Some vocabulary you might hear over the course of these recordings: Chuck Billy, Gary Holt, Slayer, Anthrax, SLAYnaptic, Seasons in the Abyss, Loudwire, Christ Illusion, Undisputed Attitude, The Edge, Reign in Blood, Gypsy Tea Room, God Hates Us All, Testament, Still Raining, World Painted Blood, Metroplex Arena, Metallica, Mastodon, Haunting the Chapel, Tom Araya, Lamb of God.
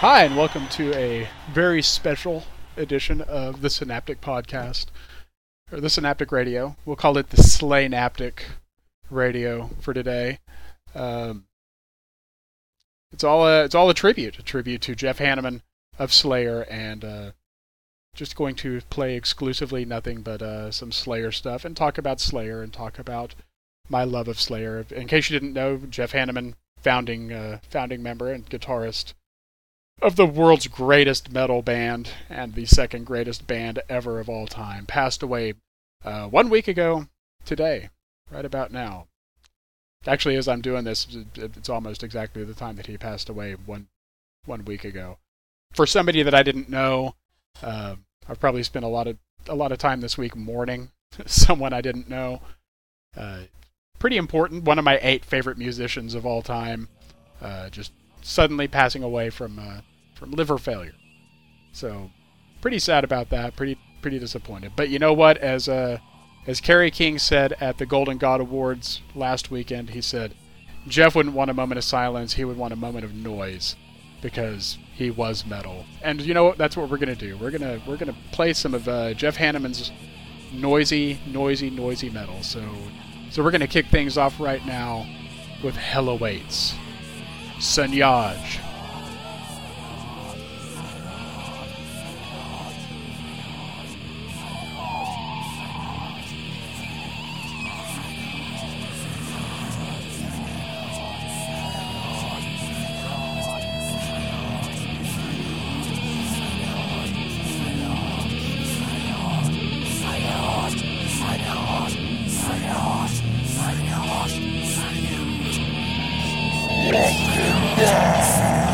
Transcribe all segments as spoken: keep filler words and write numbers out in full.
Hi, and welcome to a very special edition of the Synaptic Podcast, or the Synaptic Radio. We'll call it the SLAYnaptic Radio for today. Um, it's all a, it's all a tribute, a tribute to Jeff Hanneman of Slayer, and uh, just going to play exclusively nothing but uh, some Slayer stuff, and talk about Slayer, and talk about my love of Slayer. In case you didn't know, Jeff Hanneman, founding uh, founding member and guitarist of the world's greatest metal band and the second greatest band ever of all time, passed away uh, one week ago today, right about now. Actually, as I'm doing this, it's almost exactly the time that he passed away one one week ago. For somebody that I didn't know, uh, I've probably spent a lot of a lot of time this week mourning someone I didn't know. Uh, pretty important. One of my eight favorite musicians of all time, uh, just suddenly passing away from. Uh, From liver failure, so pretty sad about that. Pretty pretty disappointed. But you know what? As uh, as Kerry King said at the Golden God Awards last weekend, he said Jeff wouldn't want a moment of silence. He would want a moment of noise, because he was metal. And you know what? That's what we're gonna do. We're gonna we're gonna play some of uh, Jeff Hanneman's noisy, noisy, noisy metal. So so we're gonna kick things off right now with Hell Awaits, Sanyaj. Yeah.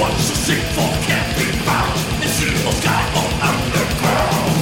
what you seek for can't be found. It's evil sky on underground.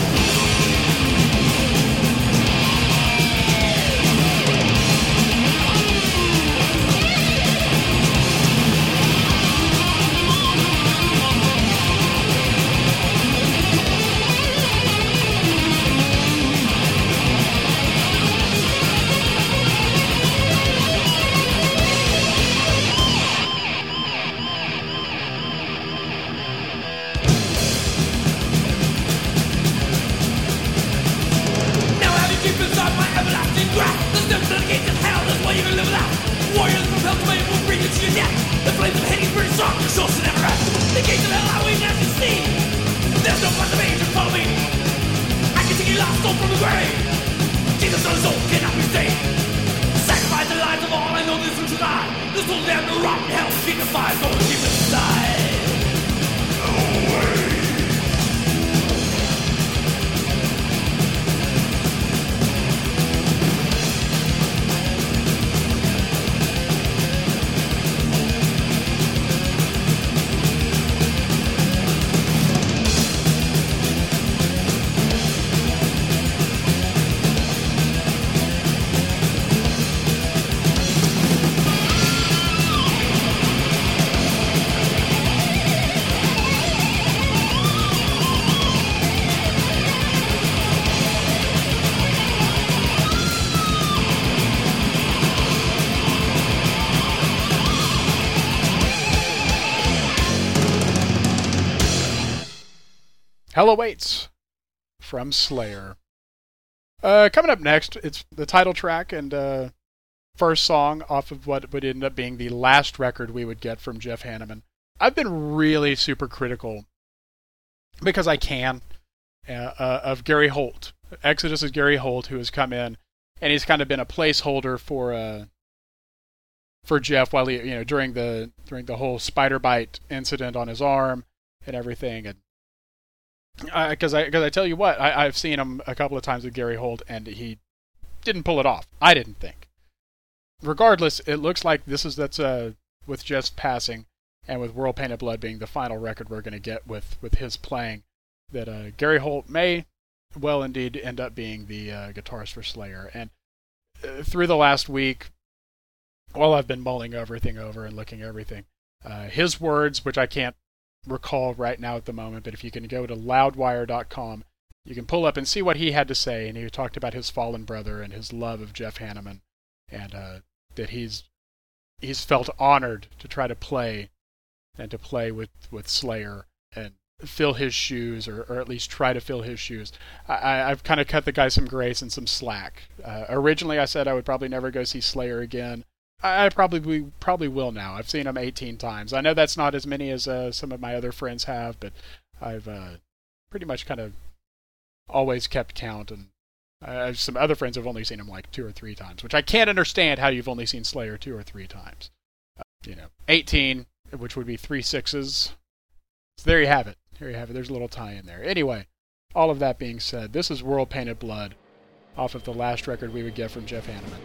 Hell Awaits from Slayer. Uh, coming up next, it's the title track and uh, first song off of what would end up being the last record we would get from Jeff Hanneman. I've been really super critical, because I can, uh, uh, of Gary Holt. Exodus is Gary Holt, who has come in, and he's kind of been a placeholder for uh, for Jeff while he, you know, during the during the whole spider bite incident on his arm and everything. And Because uh, I, because I tell you what, I, I've seen him a couple of times with Gary Holt, and he didn't pull it off. I didn't think. Regardless, it looks like this is that's uh, with Jeff's passing, and with World Painted Blood being the final record we're going to get with, with his playing, that uh, Gary Holt may well indeed end up being the uh, guitarist for Slayer. And uh, through the last week, while I've been mulling everything over and looking at everything, uh, his words, which I can't recall right now at the moment, but if you can go to loudwire dot com, you can pull up and see what he had to say. And he talked about his fallen brother and his love of Jeff Hanneman, and uh, that he's he's felt honored to try to play and to play with, with Slayer and fill his shoes, or, or at least try to fill his shoes. I, I've kind of cut the guy some grace and some slack. Uh, originally, I said I would probably never go see Slayer again. I probably probably will now. I've seen them eighteen times. I know that's not as many as uh, some of my other friends have, but I've uh, pretty much kind of always kept count. And I have some other friends who've only seen them like two or three times, which I can't understand how you've only seen Slayer two or three times. Uh, you know, eighteen, which would be three sixes. So there you have it. There you have it. There's a little tie in there. Anyway, all of that being said, this is World Painted Blood off of the last record we would get from Jeff Hanneman.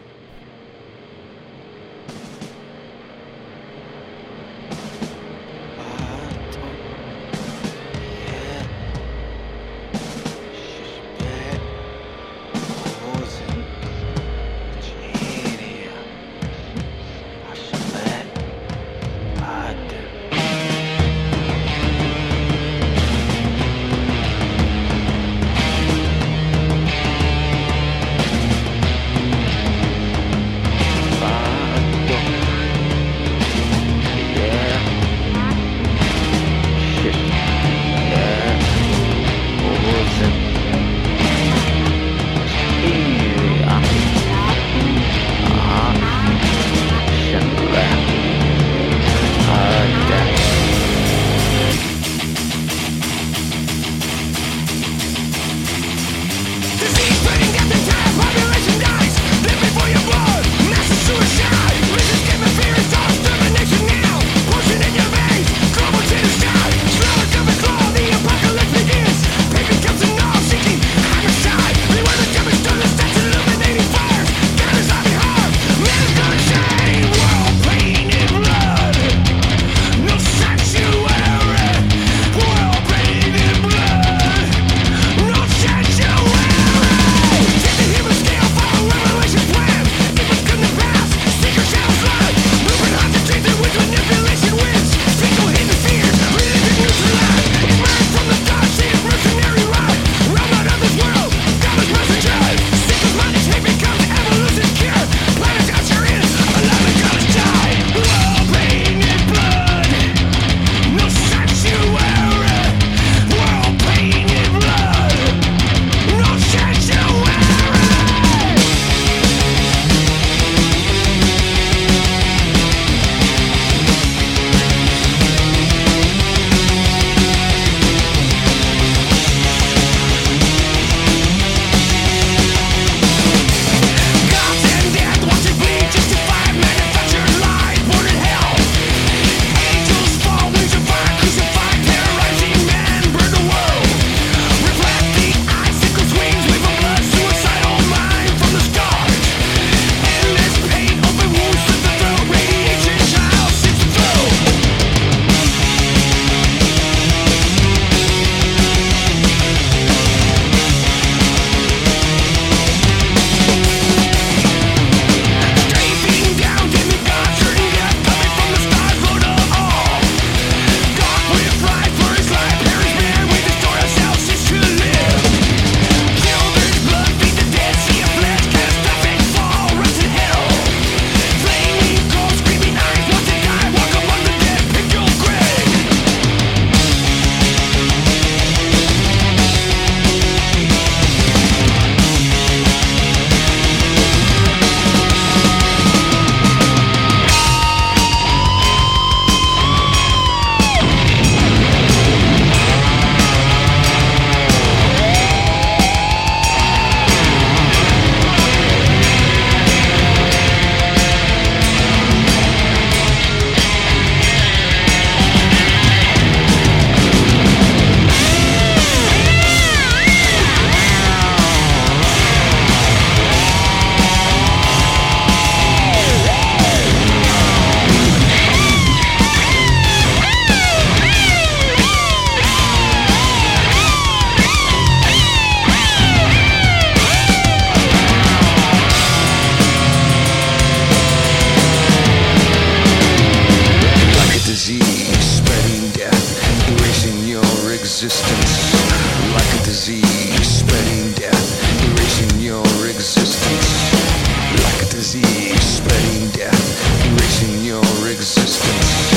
disease, spreading death, erasing your existence.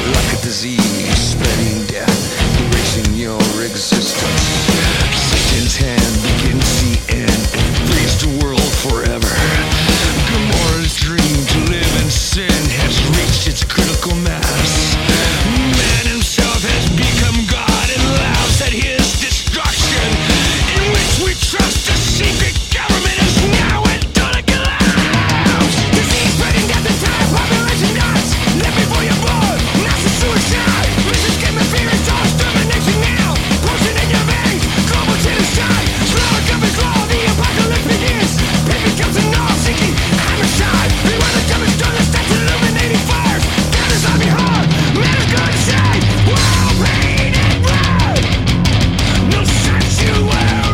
Like a disease, spreading death, erasing your existence. Satan's hand begins the end and frees the world forever. Gomorrah's dream to live in sin has reached its critical mass. Man himself has become God and laughs at his destruction, in which we trust a secret government is now in Donna Glass. Disease, spreading death, entire population dies. Live before you're born, mass is suicide. Resist game of fear, it's all extermination now. Poison in your veins, global genocide. Slower government's law, the apocalypse begins. Pain becomes an all-seeking homicide. Beware the government's done this, that's illuminating fires. God is on your heart, man is gonna save. World Painted Blood. No sanctuary.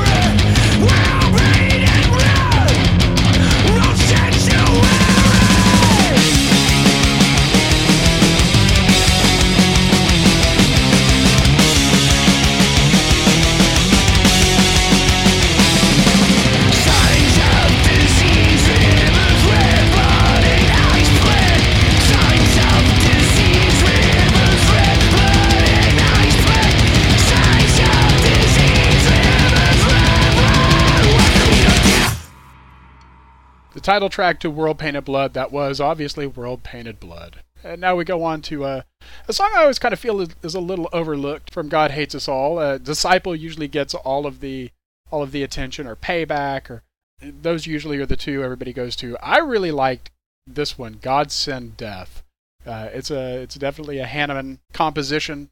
World Painted Blood. No sanctuary. Signs of disease, rivers red, blood and ice split. Signs of disease, rivers red, blood and ice split. Signs of disease, rivers red, blood. Welcome you down. The title track to World Painted Blood, that was obviously World Painted Blood. And now we go on to uh, a song I always kind of feel is, is a little overlooked from God Hates Us All. Uh, Disciple usually gets all of the all of the attention, or Payback, or those usually are the two everybody goes to. I really liked this one, God Send Death. Uh, it's a it's definitely a Hanneman composition,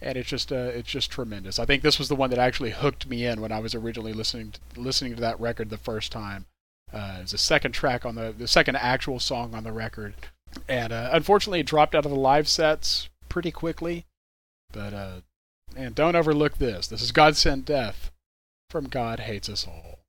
and it's just uh, it's just tremendous. I think this was the one that actually hooked me in when I was originally listening to, listening to that record the first time. Uh, it's the second track on the the second actual song on the record. And uh, unfortunately, it dropped out of the live sets pretty quickly. But, uh, and don't overlook this. This is God Send Death from God Hates Us All.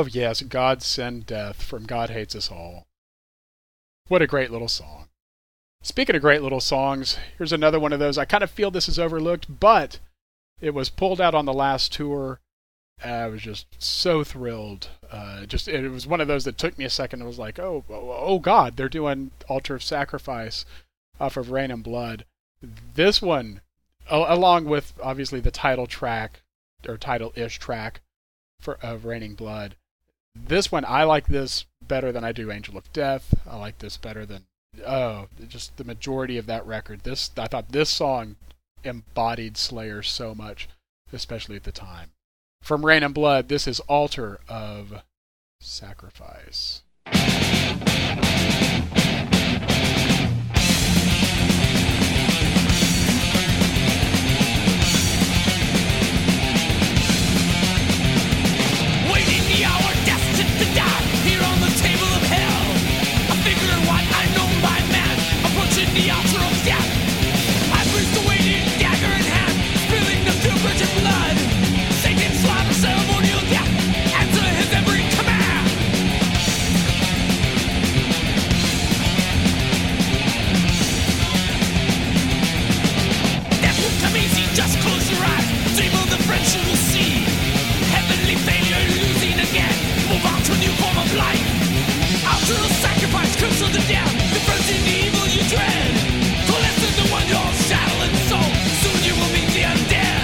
Oh, yes, God Send Death from God Hates Us All. What a great little song. Speaking of great little songs, here's another one of those. I kind of feel this is overlooked, but it was pulled out on the last tour. I was just so thrilled. Uh, just it was one of those that took me a second. It was like, oh, oh, oh God, they're doing Altar of Sacrifice off of Reign in Blood. This one, a- along with obviously the title track or title-ish track for of Reign in Blood. This one, I like this better than I do Angel of Death. I like this better than oh, just the majority of that record. This I thought this song embodied Slayer so much, especially at the time. From Reign in Blood, this is Altar of Sacrifice. Waiting the hour destined to die here on the table of hell. A figure in white, unknown by man, approaching the altar of death. I breathe the waiting, dagger in hand, spilling the filberage of blood. Ceremonial death, answer his every command. Death will come easy, just close your eyes. Dream of the friends you will see. Heavenly failure, losing again. Move on to a new form of life. Altar of sacrifice, curse of the death. The first in the evil you dread. Collect the one your shadow and soul. Soon you will be the undead.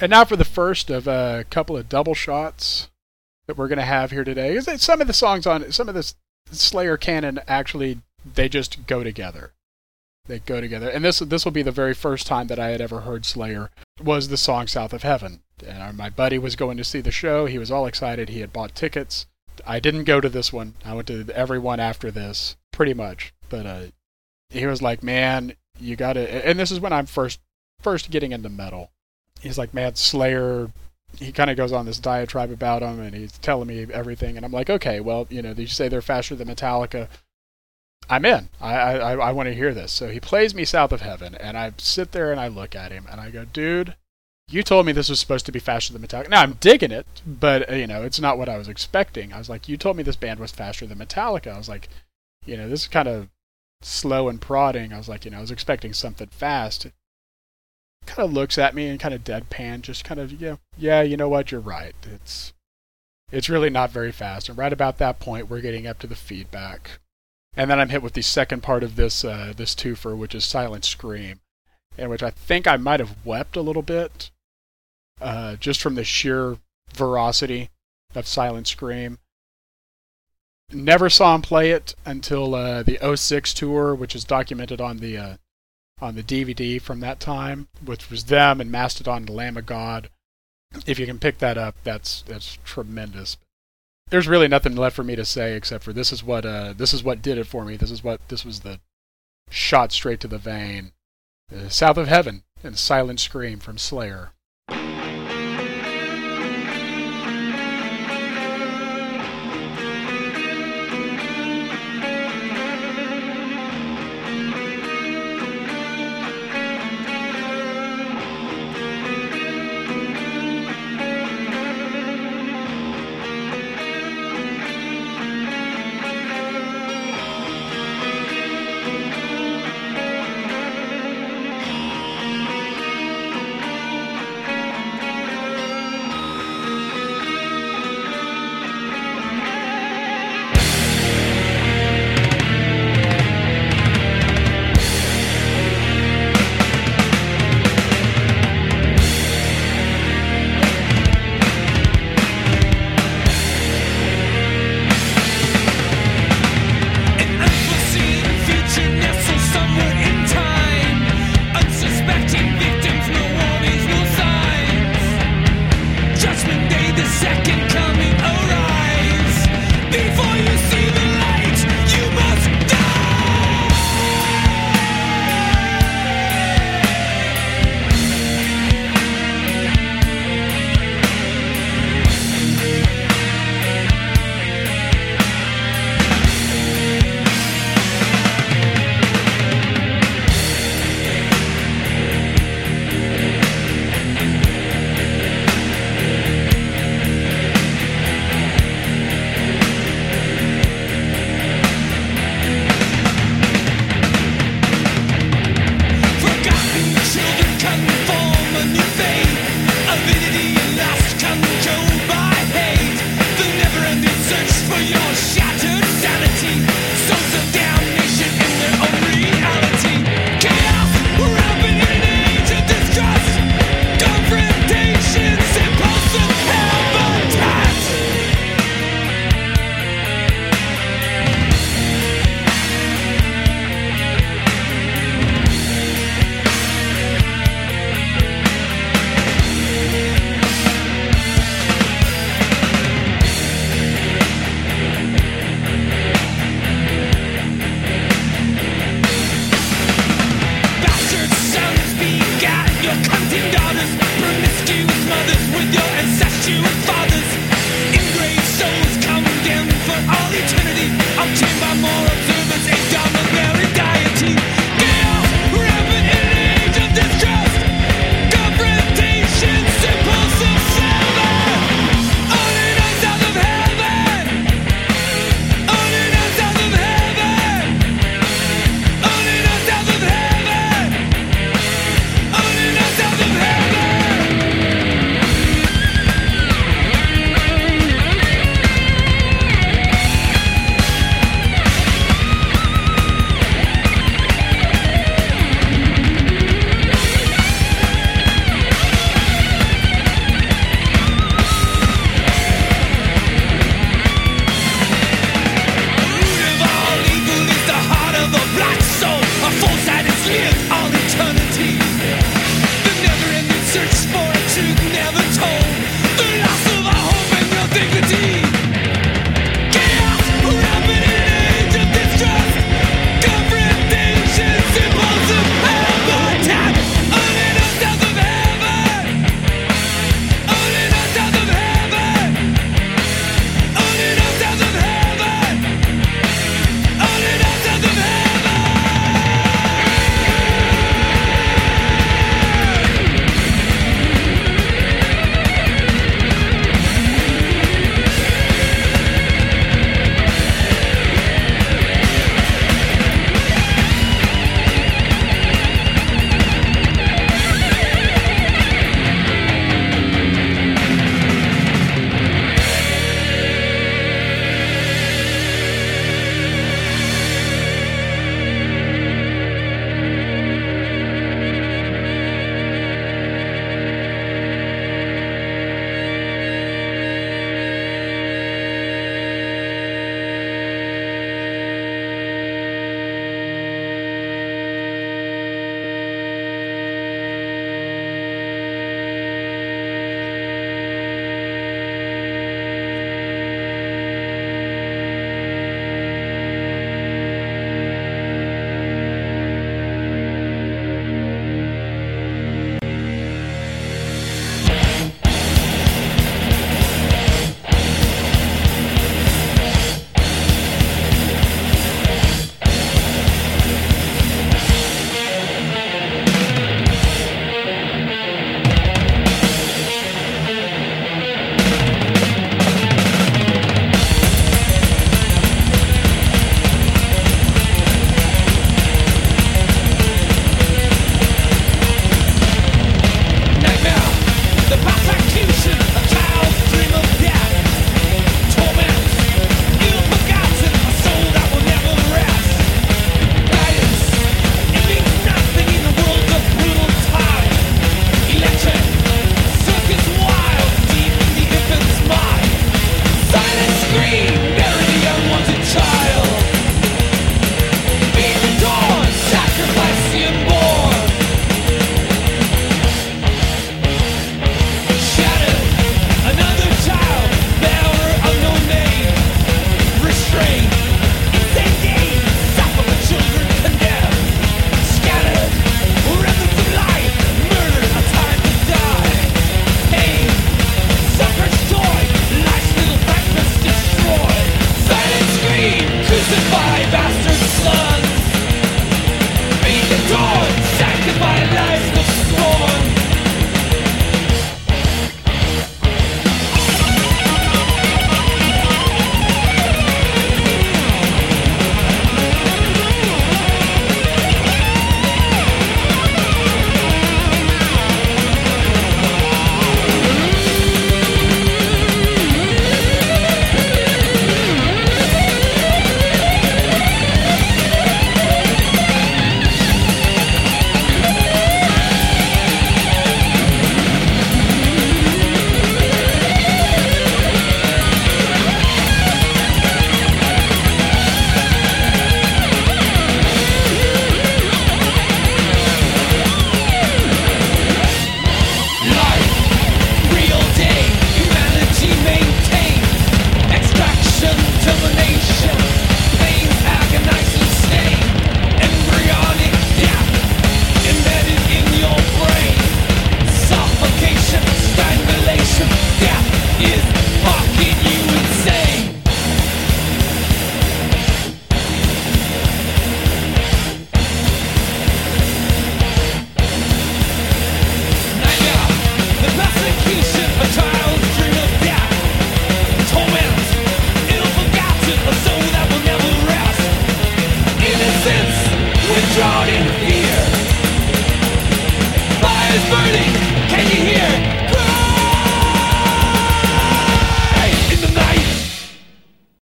And now for the first of a couple of double shots that we're going to have here today. Is that some of the songs on some of this Slayer canon actually they just go together. They go together. And this this will be the very first time that I had ever heard Slayer was the song South of Heaven. And my buddy was going to see the show. He was all excited. He had bought tickets. I didn't go to this one. I went to every one after this, pretty much. But uh, he was like, "Man, you got to." And this is when I'm first first getting into metal. He's like, "Man, Slayer," he kind of goes on this diatribe about them, and he's telling me everything, and I'm like, okay, well, you know, you say they're faster than Metallica. I'm in. I I, I want to hear this. So he plays me South of Heaven, and I sit there and I look at him, and I go, "Dude, you told me this was supposed to be faster than Metallica." Now, I'm digging it, but, you know, it's not what I was expecting. I was like, "You told me this band was faster than Metallica." I was like, you know, this is kind of slow and prodding. I was like, you know, I was expecting something fast. Kind of looks at me and kind of deadpan, just kind of, you know, yeah, you know what, you're right. It's it's really not very fast. And right about that point, we're getting up to the feedback. And then I'm hit with the second part of this uh, this twofer, which is Silent Scream, in which I think I might have wept a little bit uh, just from the sheer veracity of Silent Scream. Never saw him play it until uh, the oh six tour, which is documented on the uh, on the D V D from that time, which was them and Mastodon and Lamb of God. If you can pick that up, that's that's tremendous. There's really nothing left for me to say except for this is what uh, this is what did it for me. This is what this was the shot straight to the vein. Uh, South of Heaven and Silent Scream from Slayer.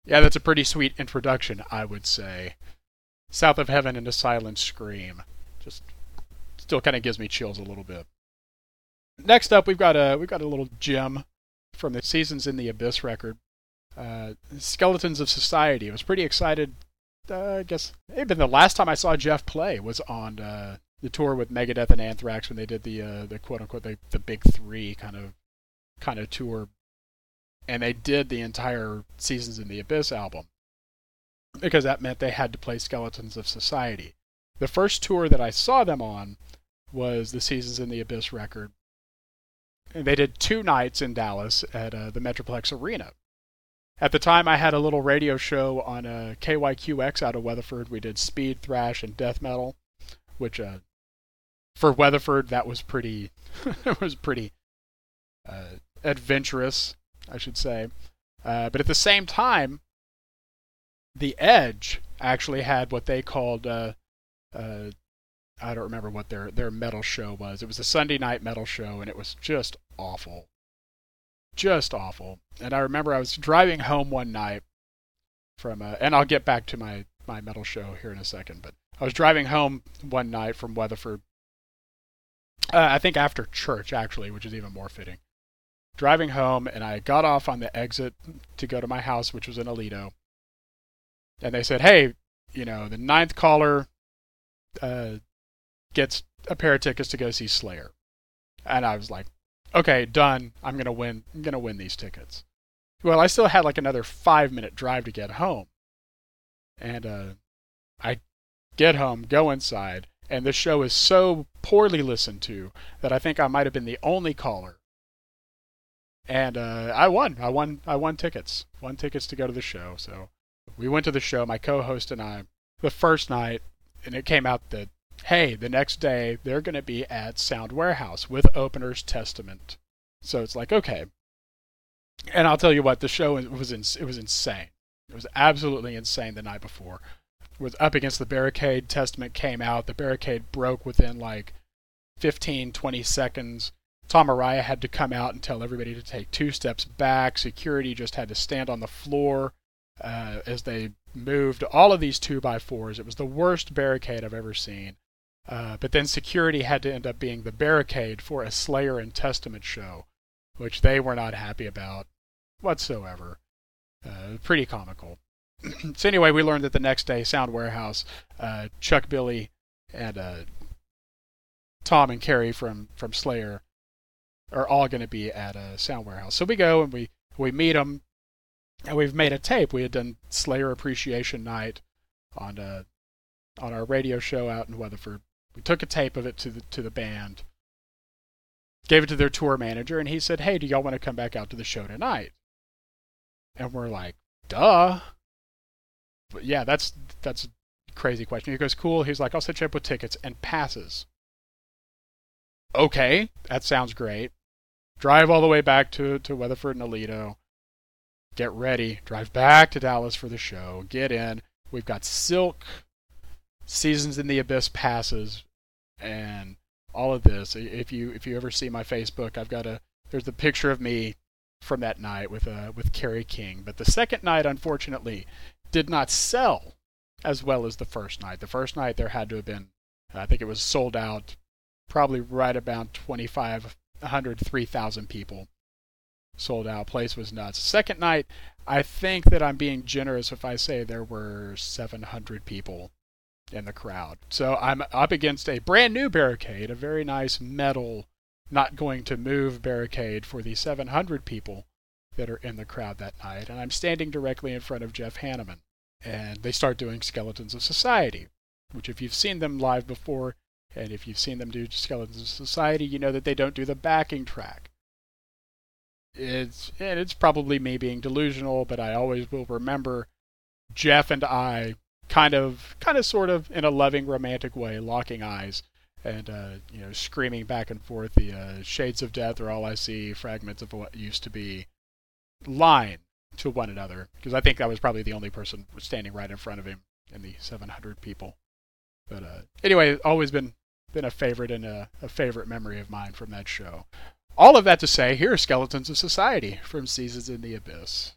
Yeah, that's a pretty sweet introduction, I would say. South of Heaven and a Silent Scream. Just still kind of gives me chills a little bit. Next up, we've got a we've got a little gem from the Seasons in the Abyss record, uh, Skeletons of Society. I was pretty excited. Uh, I guess even the last time I saw Jeff play was on uh, the tour with Megadeth and Anthrax when they did the uh, the quote unquote the, the Big Three kind of kind of tour. And they did the entire Seasons in the Abyss album, because that meant they had to play Skeletons of Society. The first tour that I saw them on was the Seasons in the Abyss record. And they did two nights in Dallas at uh, the Metroplex Arena. At the time, I had a little radio show on uh, K Y Q X out of Weatherford. We did speed, thrash, and death metal, which uh, for Weatherford, that was pretty, it was pretty uh, adventurous, I should say. Uh, but at the same time, The Edge actually had what they called, uh, uh, I don't remember what their, their metal show was. It was a Sunday night metal show, and it was just awful. Just awful. And I remember I was driving home one night from, uh, and I'll get back to my, my metal show here in a second, but I was driving home one night from Weatherford, uh, I think after church, actually, which is even more fitting. Driving home, and I got off on the exit to go to my house, which was in Alito. And they said, hey, you know, the ninth caller uh, gets a pair of tickets to go see Slayer. And I was like, okay, done. I'm gonna win. I'm gonna win these tickets. Well, I still had like another five-minute drive to get home. And uh, I get home, go inside, and the show is so poorly listened to that I think I might have been the only caller. And uh, I won. I won. I won tickets. Won tickets to go to the show. So we went to the show, my co-host and I, the first night, and it came out that, hey, the next day they're going to be at Sound Warehouse with openers Testament. So it's like, okay. And I'll tell you what, the show was in, it was insane. It was absolutely insane the night before. It was up against the barricade. Testament came out. The barricade broke within like fifteen, twenty seconds. Tom Araya had to come out and tell everybody to take two steps back. Security just had to stand on the floor uh, as they moved all of these two by fours. It was the worst barricade I've ever seen. Uh, but then security had to end up being the barricade for a Slayer and Testament show, which they were not happy about whatsoever. Uh, pretty comical. So anyway, we learned that the next day, Sound Warehouse, uh, Chuck Billy and uh, Tom and Kerry from, from Slayer are all going to be at a Sound Warehouse. So we go and we, we meet them, and we've made a tape. We had done Slayer Appreciation Night on uh, on our radio show out in Weatherford. We took a tape of it to the, to the band, gave it to their tour manager, and he said, hey, do y'all want to come back out to the show tonight? And we're like, duh. But yeah, that's, that's a crazy question. He goes, cool. He's like, I'll set you up with tickets and passes. Okay, that sounds great. Drive all the way back to, to Weatherford and Alito. Get ready. Drive back to Dallas for the show. Get in. We've got Silk, Seasons in the Abyss passes, and all of this. If you if you ever see my Facebook, I've got a there's the picture of me from that night with uh with Kerry King. But the second night, unfortunately, did not sell as well as the first night. The first night there had to have been, I think it was sold out, probably right about twenty-five. one hundred three thousand people sold out. Place was nuts. Second night, I think that I'm being generous if I say there were seven hundred people in the crowd. So I'm up against a brand new barricade, a very nice metal, not going to move barricade for the seven hundred people that are in the crowd that night. And I'm standing directly in front of Jeff Hanneman. And they start doing Skeletons of Society, which if you've seen them live before, and if you've seen them do Skeletons of Society, you know that they don't do the backing track. It's and it's probably me being delusional, but I always will remember Jeff and I kind of, kind of, sort of, in a loving, romantic way, locking eyes and uh, you know, screaming back and forth the uh, "Shades of Death" or "All I See," fragments of what used to be line to one another, because I think I was probably the only person standing right in front of him in the seven hundred people But uh, anyway, always been been a favorite and a, a favorite memory of mine from that show. All of that to say, here are Skeletons of Society from Seasons in the Abyss.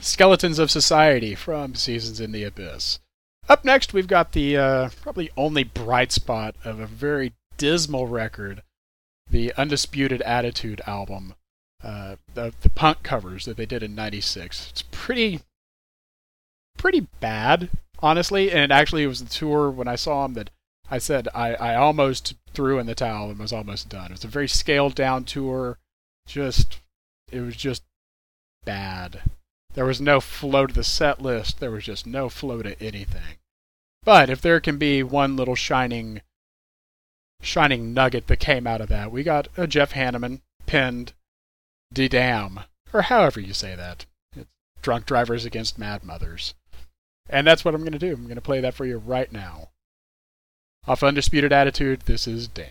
Skeletons of Society from Seasons in the Abyss. Up next, we've got the uh, probably only bright spot of a very dismal record the Undisputed Attitude album, uh, the, the punk covers that they did in ninety-six. It's pretty, pretty bad, honestly. And actually, it was the tour when I saw them that I said I, I almost threw in the towel and was almost done. It was a very scaled down tour. Just, it was just bad. There was no flow to the set list. There was just no flow to anything. But if there can be one little shining, shining nugget that came out of that, we got a Jeff Hanneman pinned de damn, or however you say that. It's Drunk Drivers Against Mad Mothers. And that's what I'm going to do. I'm going to play that for you right now. Off Undisputed Attitude, this is Damn.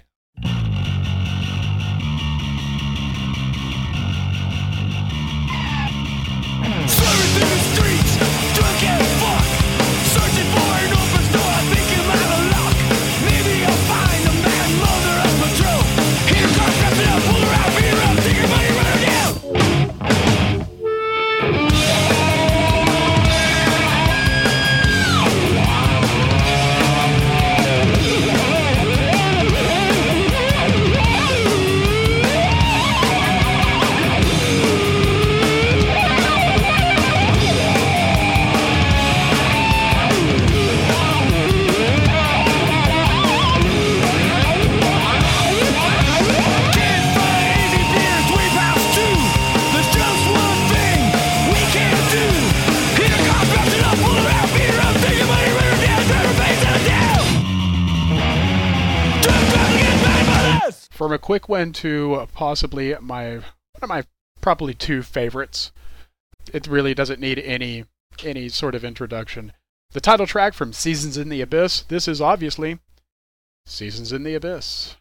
Slurring through the streets, drunk as fuck, searching for an open door, I think I'm out of luck. Maybe I'll find a mad mother on patrol. Hit her car, grab it up, pull her out, beat her up, take her money, run her down. From a quick one to possibly my one of my probably two favorites. It really doesn't need any any sort of introduction. The title track from Seasons in the Abyss. This is obviously Seasons in the Abyss.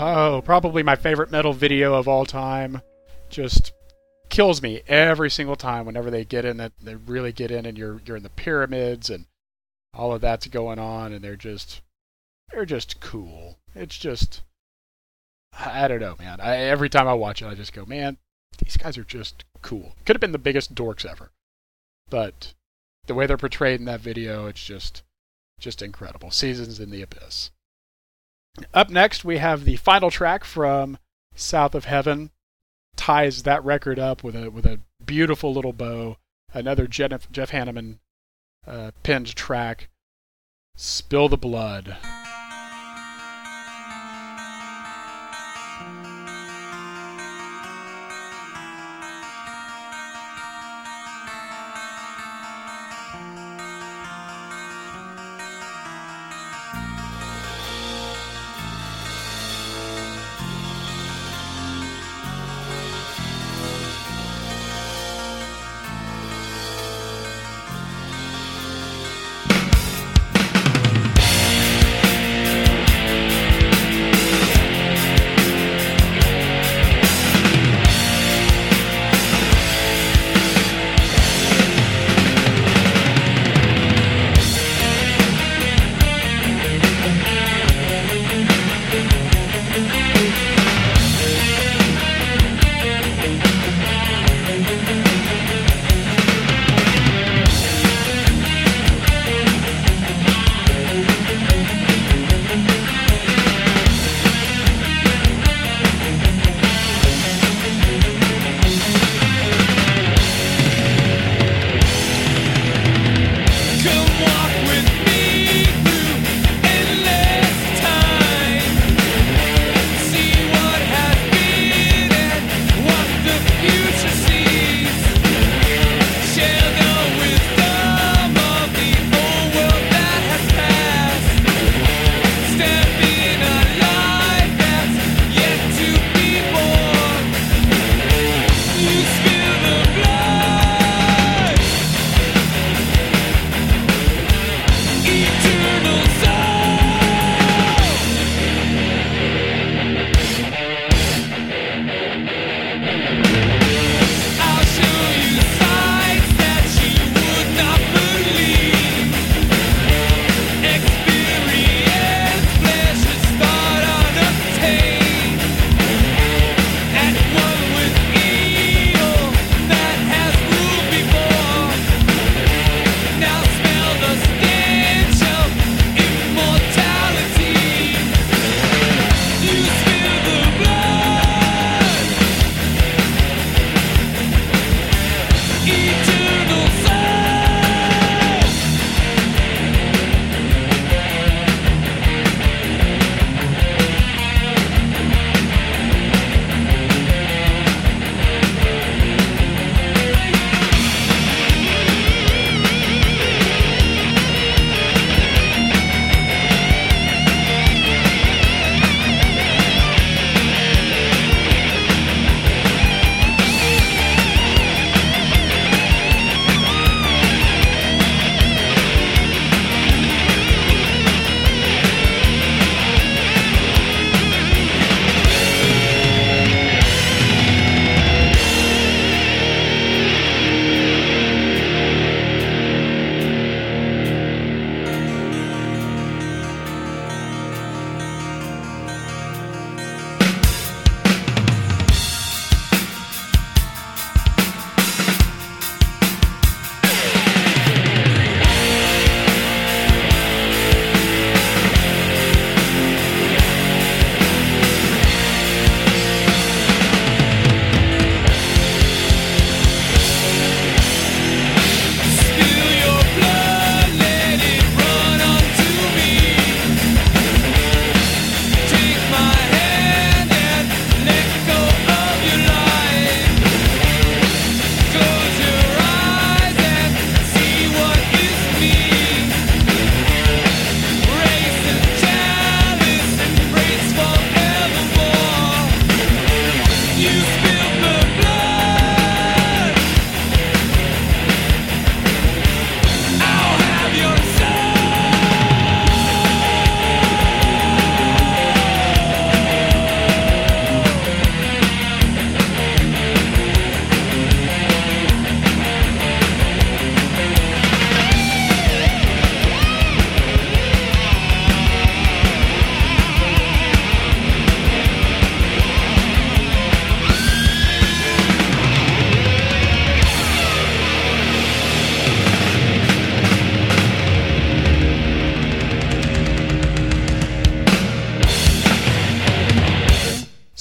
oh, probably my favorite metal video of all time. Just kills me every single time whenever they get in that they really get in and you're you're in the pyramids and all of that's going on, and they're just they're just cool. It's just I don't know, man. I, every time I watch it, I just go, man, these guys are just cool. Could have been the biggest dorks ever, but the way they're portrayed in that video, it's just just incredible. Seasons in the Abyss. Up next, we have the final track from South of Heaven. Ties that record up with a with a beautiful little bow. Another Jeff, Jeff Hanneman uh, penned track, Spill the Blood.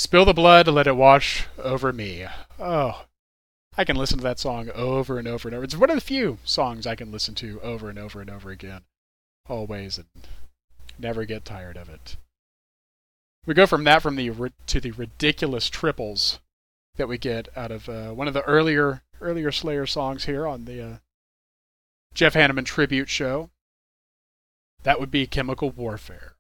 Spill the blood, let it wash over me. Oh, I can listen to that song over and over and over. It's one of the few songs I can listen to over and over and over again. Always, and never get tired of it. We go from that from the to the ridiculous triples that we get out of uh, one of the earlier earlier Slayer songs here on the uh, Jeff Hanneman tribute show. That would be Chemical Warfare.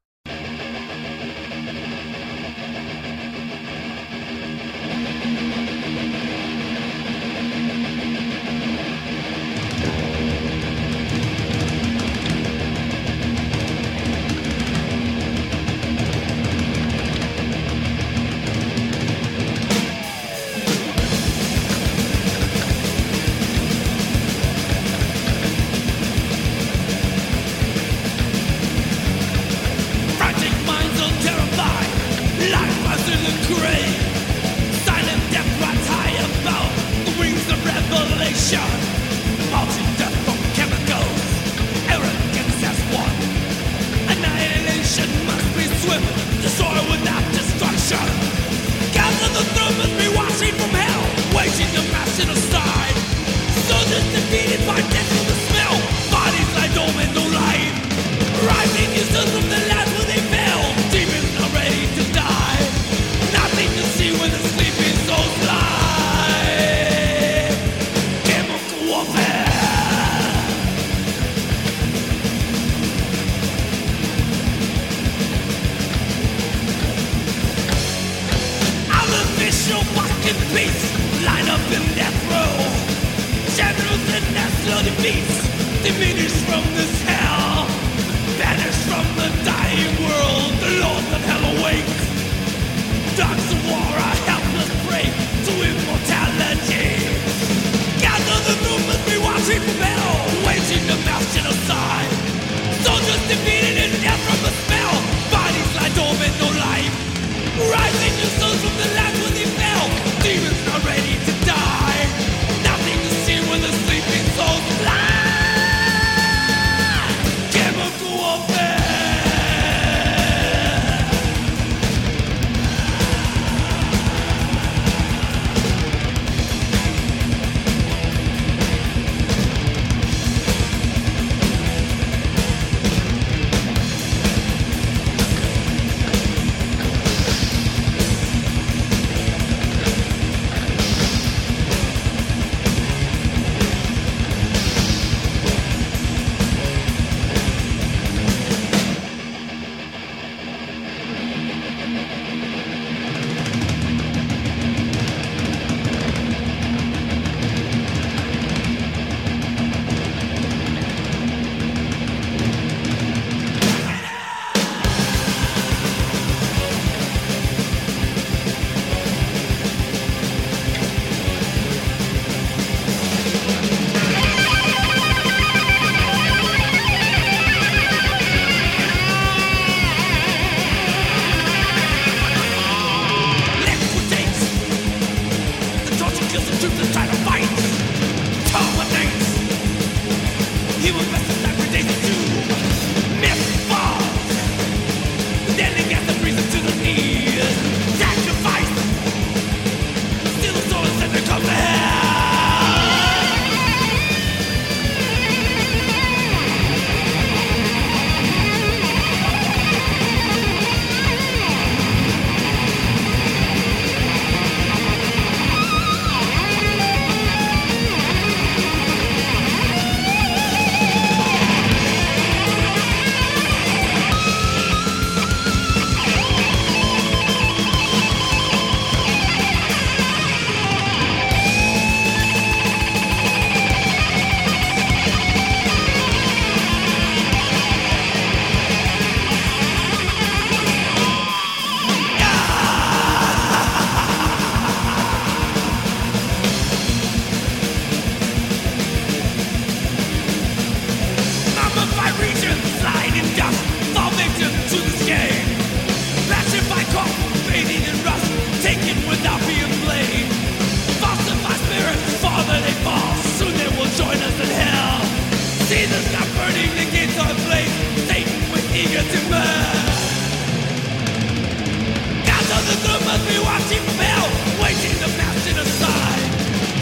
The the throne must be watching fell, waging the mountain aside.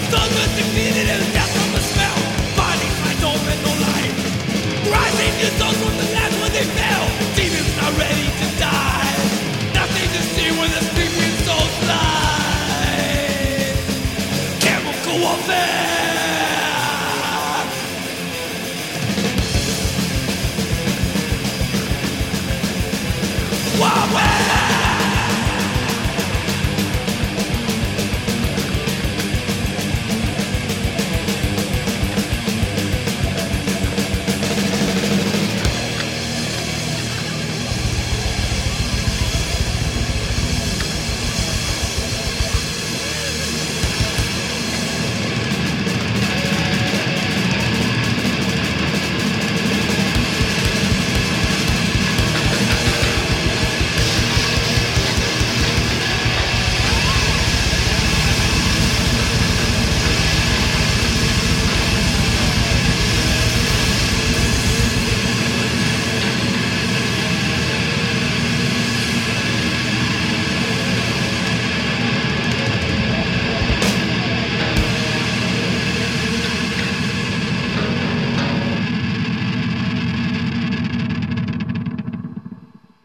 Those were defeated in death from the spell, bodies like open no light. Rising to those from the land where they fell, demons are ready to die. Nothing to see where the sleeping souls lie. Chemical warfare.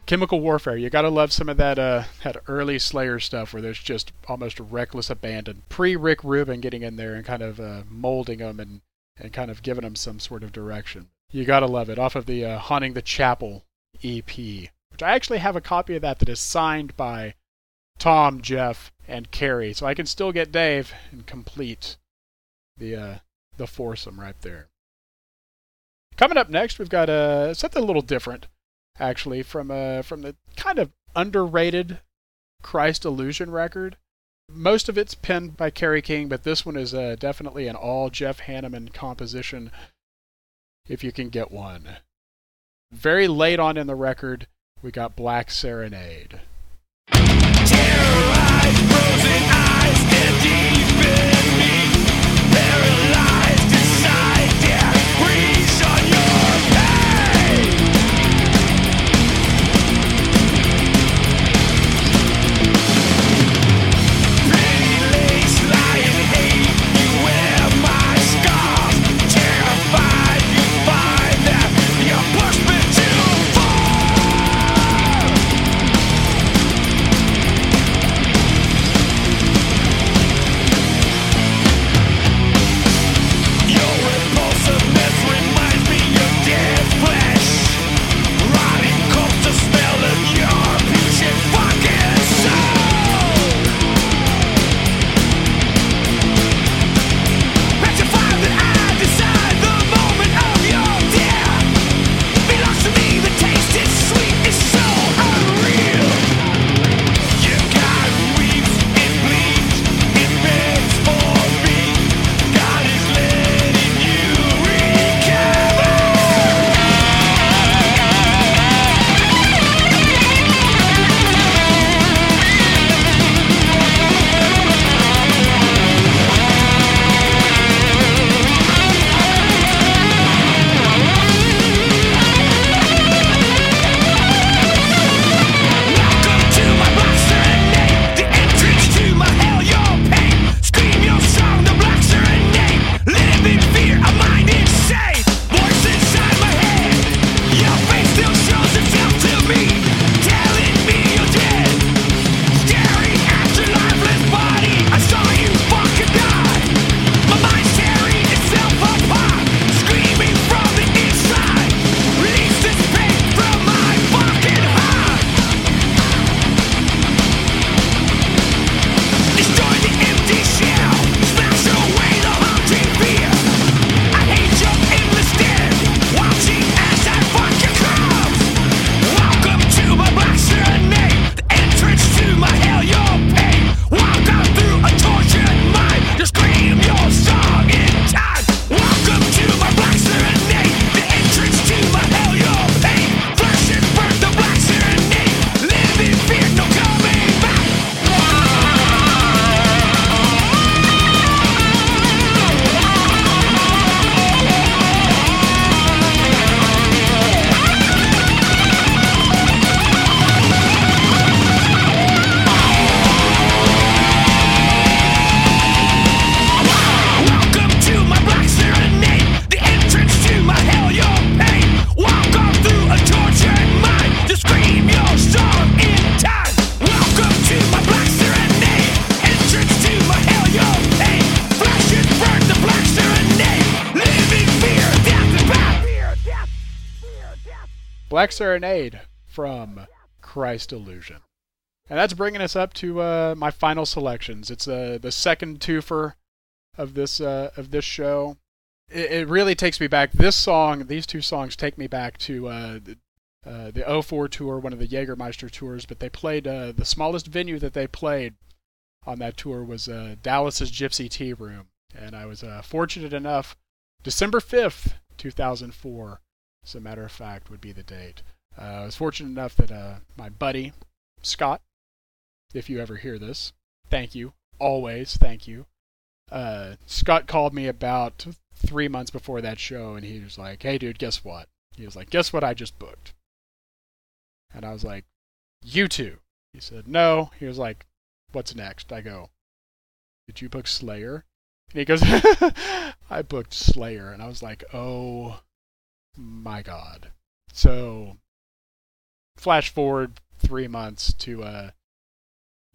Chemical warfare. You gotta love some of that uh, that early Slayer stuff where there's just almost reckless abandon. Pre-Rick Rubin getting in there and kind of uh, molding them and, and kind of giving them some sort of direction. You gotta love it. Off of the uh, Haunting the Chapel E P, which I actually have a copy of that that is signed by Tom, Jeff, and Kerry. So I can still get Dave and complete the uh, the foursome right there. Coming up next, we've got uh, something a little different. Actually, from uh, from the kind of underrated Christ Illusion record. Most of it's penned by Kerry King, but this one is uh, definitely an all Jeff Hanneman composition, if you can get one. Very late on in the record, we got Black Serenade. Terrorized, frozen eyes, and deep in me. Paralyzed, decide, dare, breathe on your path. Black Serenade from Christ Illusion. And that's bringing us up to uh, my final selections. It's uh, the second twofer of this uh, of this show. It, it really takes me back. This song, these two songs, take me back to uh, the, uh, the oh four tour, one of the Jägermeister tours. But they played uh, the smallest venue that they played on that tour was uh, Dallas's Gypsy Tea Room, and I was uh, fortunate enough. December fifth, two thousand four, as a matter of fact, would be the date. Uh, I was fortunate enough that uh, my buddy, Scott, if you ever hear this, thank you, always thank you. Uh, Scott called me about three months before that show, and he was like, hey, dude, guess what? He was like, guess what I just booked? And I was like, you two. He said, no. He was like, what's next? I go, did you book Slayer? And he goes, I booked Slayer. And I was like, oh, my God. So, flash forward three months to uh,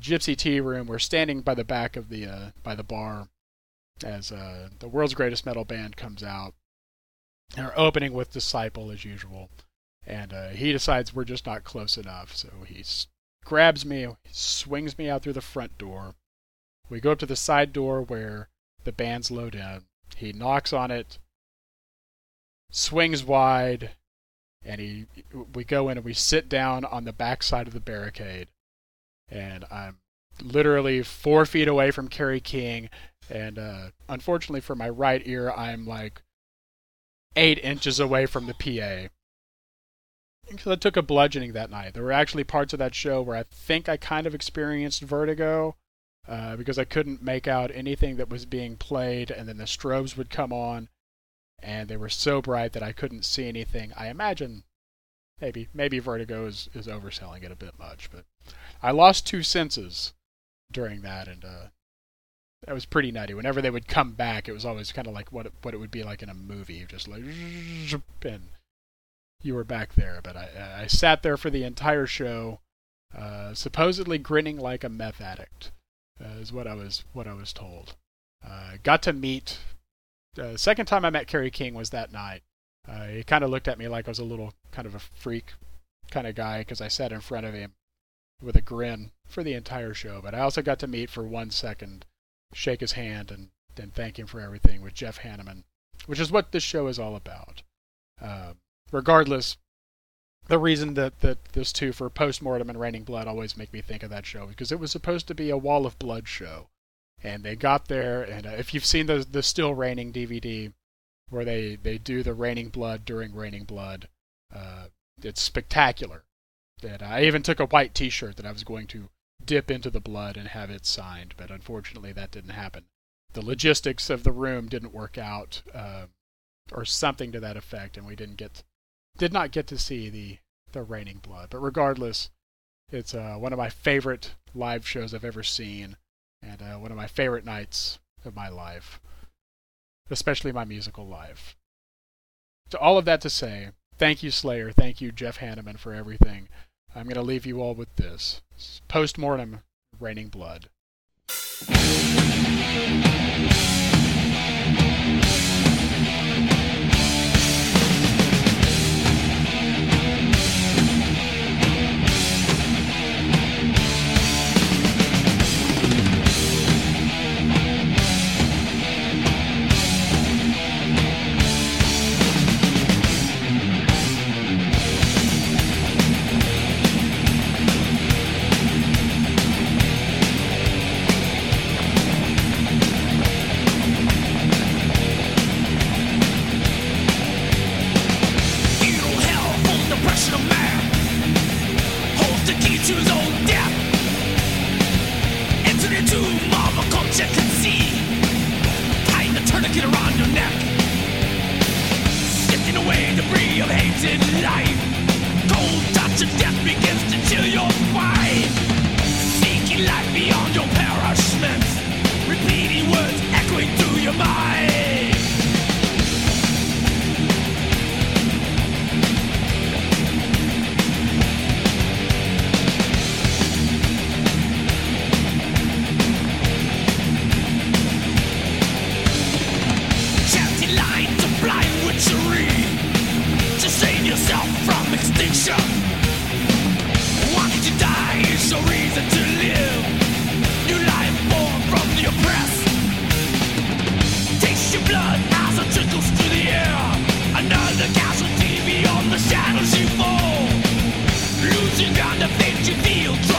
Gypsy Tea Room. We're standing by the back of the, uh, by the bar as uh, the world's greatest metal band comes out. They're opening with Disciple, as usual. And uh, he decides we're just not close enough. So he grabs me, swings me out through the front door. We go up to the side door where the band's low down. He knocks on it, swings wide, and he we go in and we sit down on the back side of the barricade. And I'm literally four feet away from Kerry King. And uh, unfortunately for my right ear, I'm like eight inches away from the P A. So I took a bludgeoning that night. There were actually parts of that show where I think I kind of experienced vertigo. Uh, because I couldn't make out anything that was being played, and then the strobes would come on, and they were so bright that I couldn't see anything. I imagine maybe maybe vertigo is, is overselling it a bit much, but I lost two senses during that, and uh, that was pretty nutty. Whenever they would come back, it was always kind of like what it, what it would be like in a movie, just like, and you were back there. But I, I sat there for the entire show, uh, supposedly grinning like a meth addict. Uh, is what I was what I was told. Uh, got to meet. The uh, second time I met Kerry King was that night. Uh, he kind of looked at me like I was a little kind of a freak kind of guy because I sat in front of him with a grin for the entire show. But I also got to meet for one second, shake his hand, and then thank him for everything with Jeff Hanneman, which is what this show is all about. Uh, regardless, the reason that, that this two for Postmortem and Reign in Blood always make me think of that show because it was supposed to be a Wall of Blood show. And they got there, and uh, if you've seen the the Still Raining D V D where they, they do the Reign in Blood during Reign in Blood, uh, it's spectacular. That I even took a white t-shirt that I was going to dip into the blood and have it signed, but unfortunately that didn't happen. The logistics of the room didn't work out, uh, or something to that effect, and we didn't get... Did not get to see the, the Reign in Blood, but regardless, it's uh, one of my favorite live shows I've ever seen, and uh, one of my favorite nights of my life, especially my musical life. So all of that to say, thank you Slayer, thank you Jeff Hanneman for everything. I'm going to leave you all with this. It's Postmortem, Reign in Blood. Yourself from extinction. the casualty beyond the shadows you fall, losing ground, the things you feel.